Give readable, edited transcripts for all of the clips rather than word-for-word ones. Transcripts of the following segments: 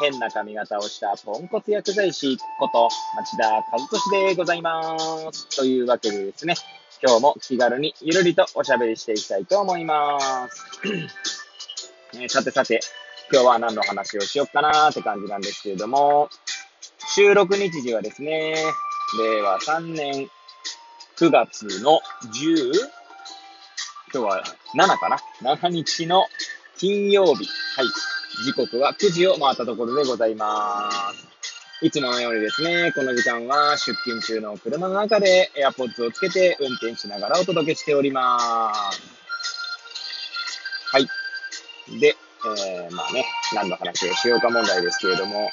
変な髪型をしたポンコツ薬剤師こと町田和俊でございます。というわけでですね、今日も気軽にゆるりとおしゃべりしていきたいと思います。さて、今日は何の話をしよっかなーって感じなんですけれども、収録日時はですね、令和3年9月の10、今日は7かな ?7 日の金曜日。はい。時刻は9時を回ったところでございます。いつものようにですね、この時間は出勤中の車の中で AirPods をつけて運転しながらお届けしております。はい。で、何の話をしようか問題ですけれども、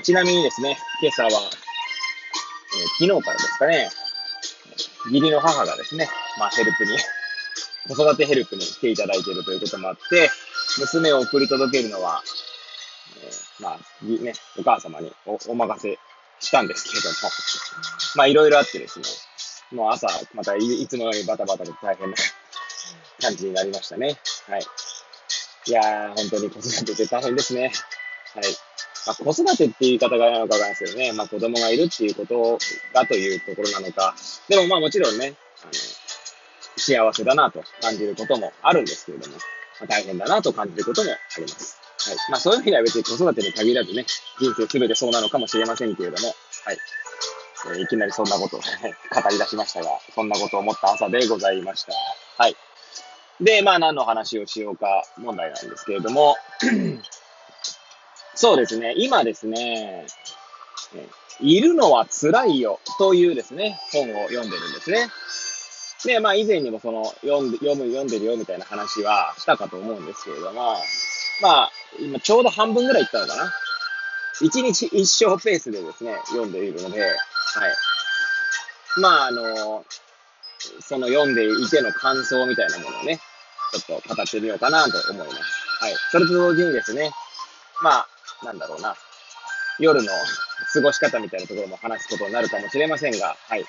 ちなみにですね、今朝は、昨日からですかね、義理の母がですね、子育てヘルプに来ていただいているということもあって、娘を送り届けるのは、お母様に お任せしたんですけれども、いろいろあってですね、もう朝、またいつもよりバタバタで大変な感じになりましたね。はい。いやー、本当に子育てって大変ですね。はい。子育てっていう言い方がなのかわかんないですけどね、子供がいるっていうことがというところなのか、でももちろんね、幸せだなと感じることもあるんですけれども、大変だなと感じることもあります。はい。そういう意味では別に子育てに限らずね、人生すべてそうなのかもしれませんけれども、はい。いきなりそんなことを語り出しましたが、そんなことを思った朝でございました。はい。で、何の話をしようか問題なんですけれども、そうですね、今ですね、いるのは辛いよというですね、本を読んでるんですね。で、以前にも読んでるよみたいな話はしたかと思うんですけれども、今ちょうど半分ぐらいいったのかな。一日一章ペースでですね、読んでいるので、はい。その読んでいての感想みたいなものをね、ちょっと語ってみようかなと思います。はい。それと同時にですね、夜の過ごし方みたいなところも話すことになるかもしれませんが、はい。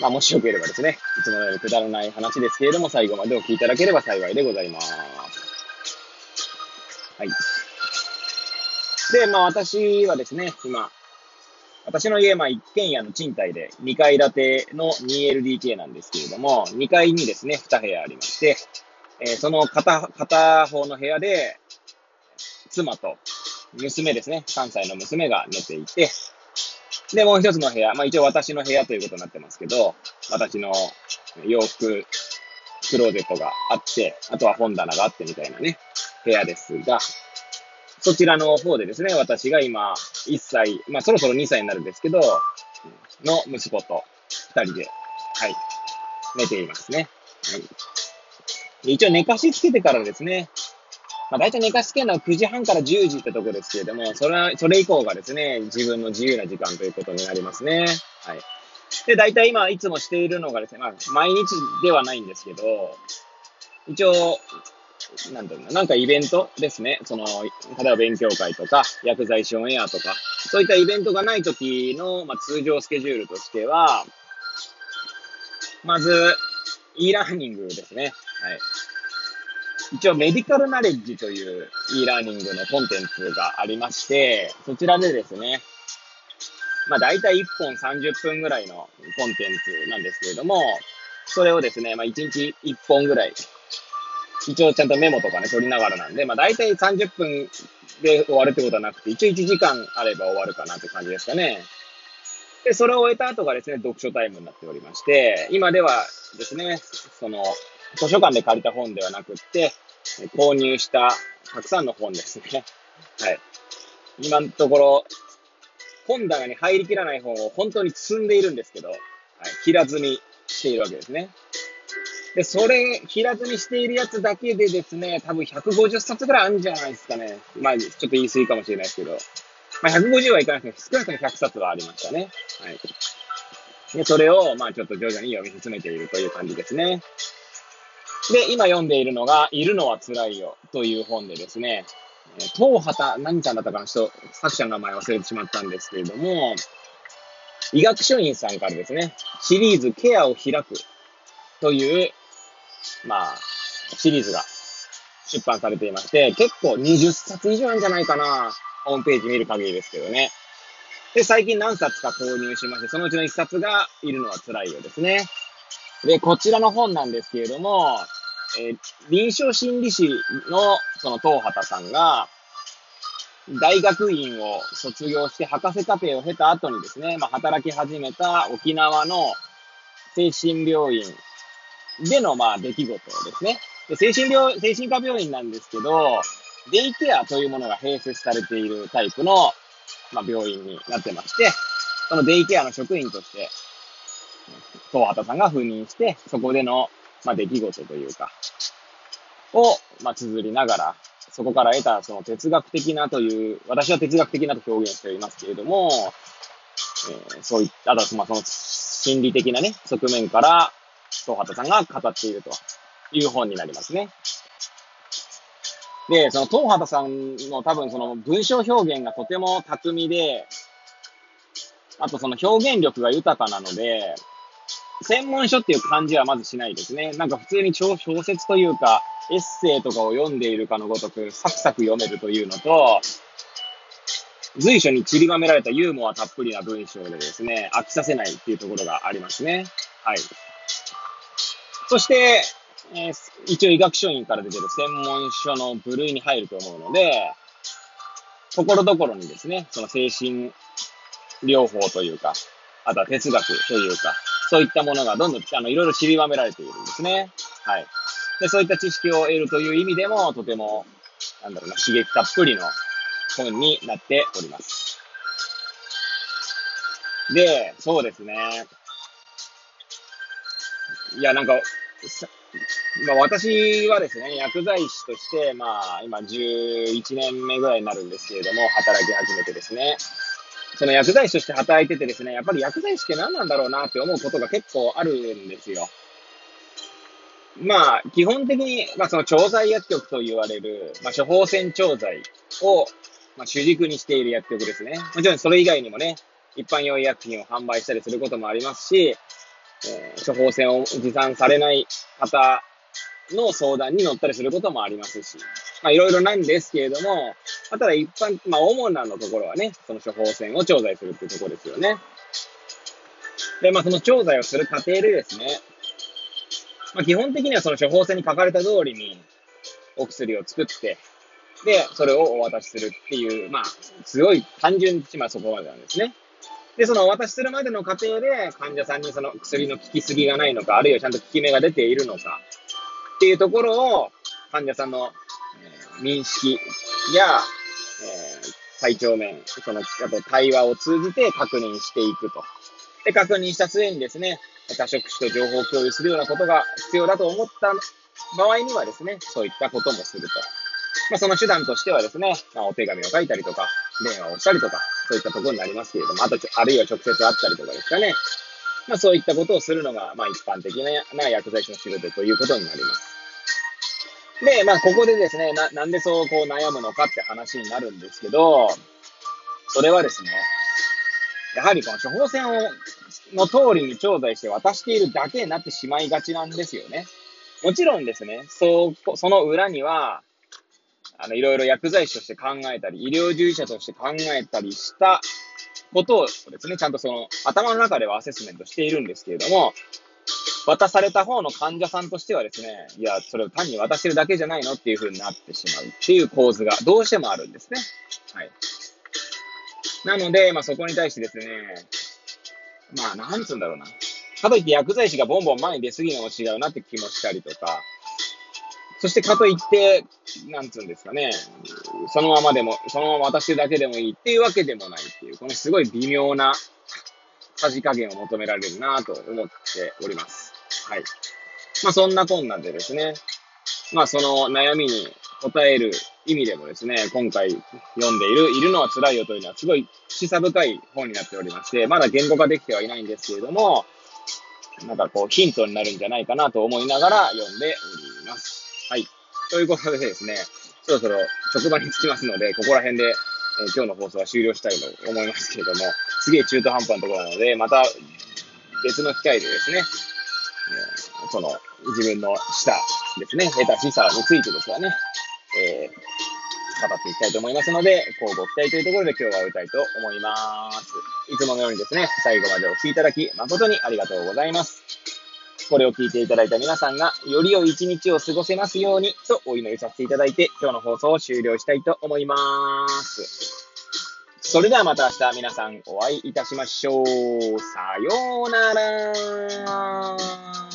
もしよければですね、いつものようにくだらない話ですけれども、最後までお聞きいただければ幸いでございます。はい。で、私はですね、今、私の家、一軒家の賃貸で、2階建ての 2LDK なんですけれども、2階にですね、2部屋ありまして、その片方の部屋で、妻と娘ですね、3歳の娘が寝ていて、で、もう一つの部屋、一応私の部屋ということになってますけど、私の洋服、クローゼットがあって、あとは本棚があってみたいなね、部屋ですが、そちらの方でですね、私が今、1歳、そろそろ2歳になるんですけど、の息子と2人で、はい、寝ていますね。はい。一応寝かしつけてからですね、大体寝かしつけるのは9時半から10時ってとこですけれども、それ以降がですね、自分の自由な時間ということになりますね。はい。で、大体今いつもしているのがですね、毎日ではないんですけど、一応、イベントですね。例えば勉強会とか、薬剤師オンエアとか、そういったイベントがない時の、通常スケジュールとしては、まず、e ラーニングですね。はい。一応メディカルナレッジという e ラーニングのコンテンツがありまして、そちらでですね、大体1本30分ぐらいのコンテンツなんですけれども、それをですね、1日1本ぐらい、一応ちゃんとメモとかね、取りながらなんで、大体30分で終わるってことはなくて、一応1時間あれば終わるかなって感じですかね。で、それを終えた後がですね、読書タイムになっておりまして、今ではですね、図書館で借りた本ではなくって、購入したたくさんの本ですね。はい。今のところ、本棚に入りきらない本を本当に積んでいるんですけど、はい、平積みしているわけですね。で、平積みしているやつだけでですね、多分150冊ぐらいあるんじゃないですかね。ちょっと言い過ぎかもしれないですけど、150はいかないですけど、少なくとも100冊はありましたね。はい。でそれをまあちょっと徐々に読み進めているという感じですね。で、今読んでいるのが、いるのは辛いよという本でですね、東畑何ちゃんだったかな、作者の名前忘れてしまったんですけれども、医学書院さんからですね、シリーズケアを開くという、シリーズが出版されていまして、結構20冊以上なんじゃないかな、ホームページ見る限りですけどね。で、最近何冊か購入しまして、そのうちの1冊がいるのは辛いよですね。で、こちらの本なんですけれども、臨床心理士のその東畑さんが、大学院を卒業して博士課程を経た後にですね、働き始めた沖縄の精神病院での出来事ですね。で、精神科病院なんですけど、デイケアというものが併設されているタイプの、病院になってまして、そのデイケアの職員として、東畑さんが赴任して、そこでの、出来事というか、を、綴りながら、そこから得たその哲学的なという、私は哲学的なと表現していますけれども、そういった、あとはその心理的なね、側面から、東畑さんが語っているという本になりますね。で、その東畑さんの多分その文章表現がとても巧みで、あとその表現力が豊かなので、専門書っていう感じはまずしないですね。なんか普通に小説というか、エッセイとかを読んでいるかのごとくサクサク読めるというのと、随所に散りばめられたユーモアたっぷりな文章でですね、飽きさせないっていうところがありますね。はい。そして、一応医学書院から出てる専門書の部類に入ると思うので、ところどころにですね、その精神療法というか、あとは哲学というか、そういったものがどんどんいろいろ散りばめられているんですね。はい。で、そういった知識を得るという意味でも、とても、刺激たっぷりの本になっております。で、そうですね。いや、私はですね、薬剤師として、今11年目ぐらいになるんですけれども、働き始めてですね。その薬剤師として働いててですね、やっぱり薬剤師って何なんだろうなって思うことが結構あるんですよ。基本的に、その調剤薬局と言われる、処方箋調剤を、主軸にしている薬局ですね。もちろんそれ以外にもね、一般用医薬品を販売したりすることもありますし、処方箋を持参されない方の相談に乗ったりすることもありますし、いろいろなんですけれども、ただ一般、主なのところはね、その処方箋を調剤するっていうところですよね。で、その調剤をする過程でですね、基本的にはその処方箋に書かれた通りにお薬を作って、で、それをお渡しするっていう、すごい単純に、そこまでなんですね。で、そのお渡しするまでの過程で患者さんにその薬の効きすぎがないのか、あるいはちゃんと効き目が出ているのか、っていうところを患者さんの、認識や、体調面、あと対話を通じて確認していくと。で、確認した末にですね、多職種と情報共有するようなことが必要だと思った場合にはですね、そういったこともすると。その手段としてはですね、お手紙を書いたりとか、電話をしたりとか、そういったところになりますけれども、あるいは直接会ったりとかですかね。そういったことをするのが、一般的な薬剤師の仕事ということになります。で、ここでですね、なんでそうこう悩むのかって話になるんですけど、それはですね、やはりこの処方箋の通りに調剤して渡しているだけになってしまいがちなんですよね。もちろんですね、その裏には、いろいろ薬剤師として考えたり、医療従事者として考えたりしたことをですね、ちゃんと頭の中ではアセスメントしているんですけれども、渡された方の患者さんとしてはですね、いや、それを単に渡してるだけじゃないのっていう風になってしまうっていう構図がどうしてもあるんですね。はい。なので、そこに対してですね、なんつうんだろうな。かといって薬剤師がボンボン前に出過ぎるのも違うなって気もしたりとか、そしてかといって、なんつうんですかね、そのまま渡してるだけでもいいっていうわけでもないっていう、このすごい微妙なさじ加減を求められるなと思っております。はい。そんなこんなんでですね、その悩みに答える意味でもですね、今回読んでいる、いるのは辛いよというのはすごい示唆深い本になっておりまして、まだ言語化できてはいないんですけれども、なんかこうヒントになるんじゃないかなと思いながら読んでおります。はい。ということでですね、そろそろ職場に着きますので、ここら辺で、今日の放送は終了したいと思いますけれども、すげえ中途半端なところなので、また別の機会でですね、その自分のしたですね、得た示唆についてですよね、語っていきたいと思いますので、こうご期待というところで今日は終えたいと思います。いつものようにですね、最後までお聞きいただき誠にありがとうございます。これを聞いていただいた皆さんがより良い一日を過ごせますようにとお祈りさせていただいて、今日の放送を終了したいと思います。それではまた明日皆さんお会いいたしましょう。さようなら。